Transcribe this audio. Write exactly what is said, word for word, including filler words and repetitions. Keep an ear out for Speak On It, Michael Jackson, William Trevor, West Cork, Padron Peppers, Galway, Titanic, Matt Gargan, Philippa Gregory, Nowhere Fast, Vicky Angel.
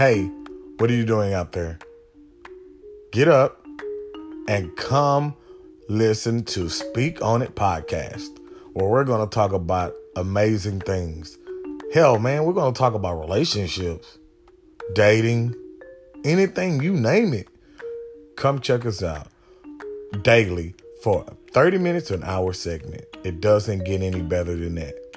hey, what are you doing out there? Get up and come listen to Speak On It podcast, where we're going to talk about amazing things. Hell, man, we're going to talk about relationships, dating, anything, you name it. Come check us out daily for thirty minutes to an hour segment. It doesn't get any better than that.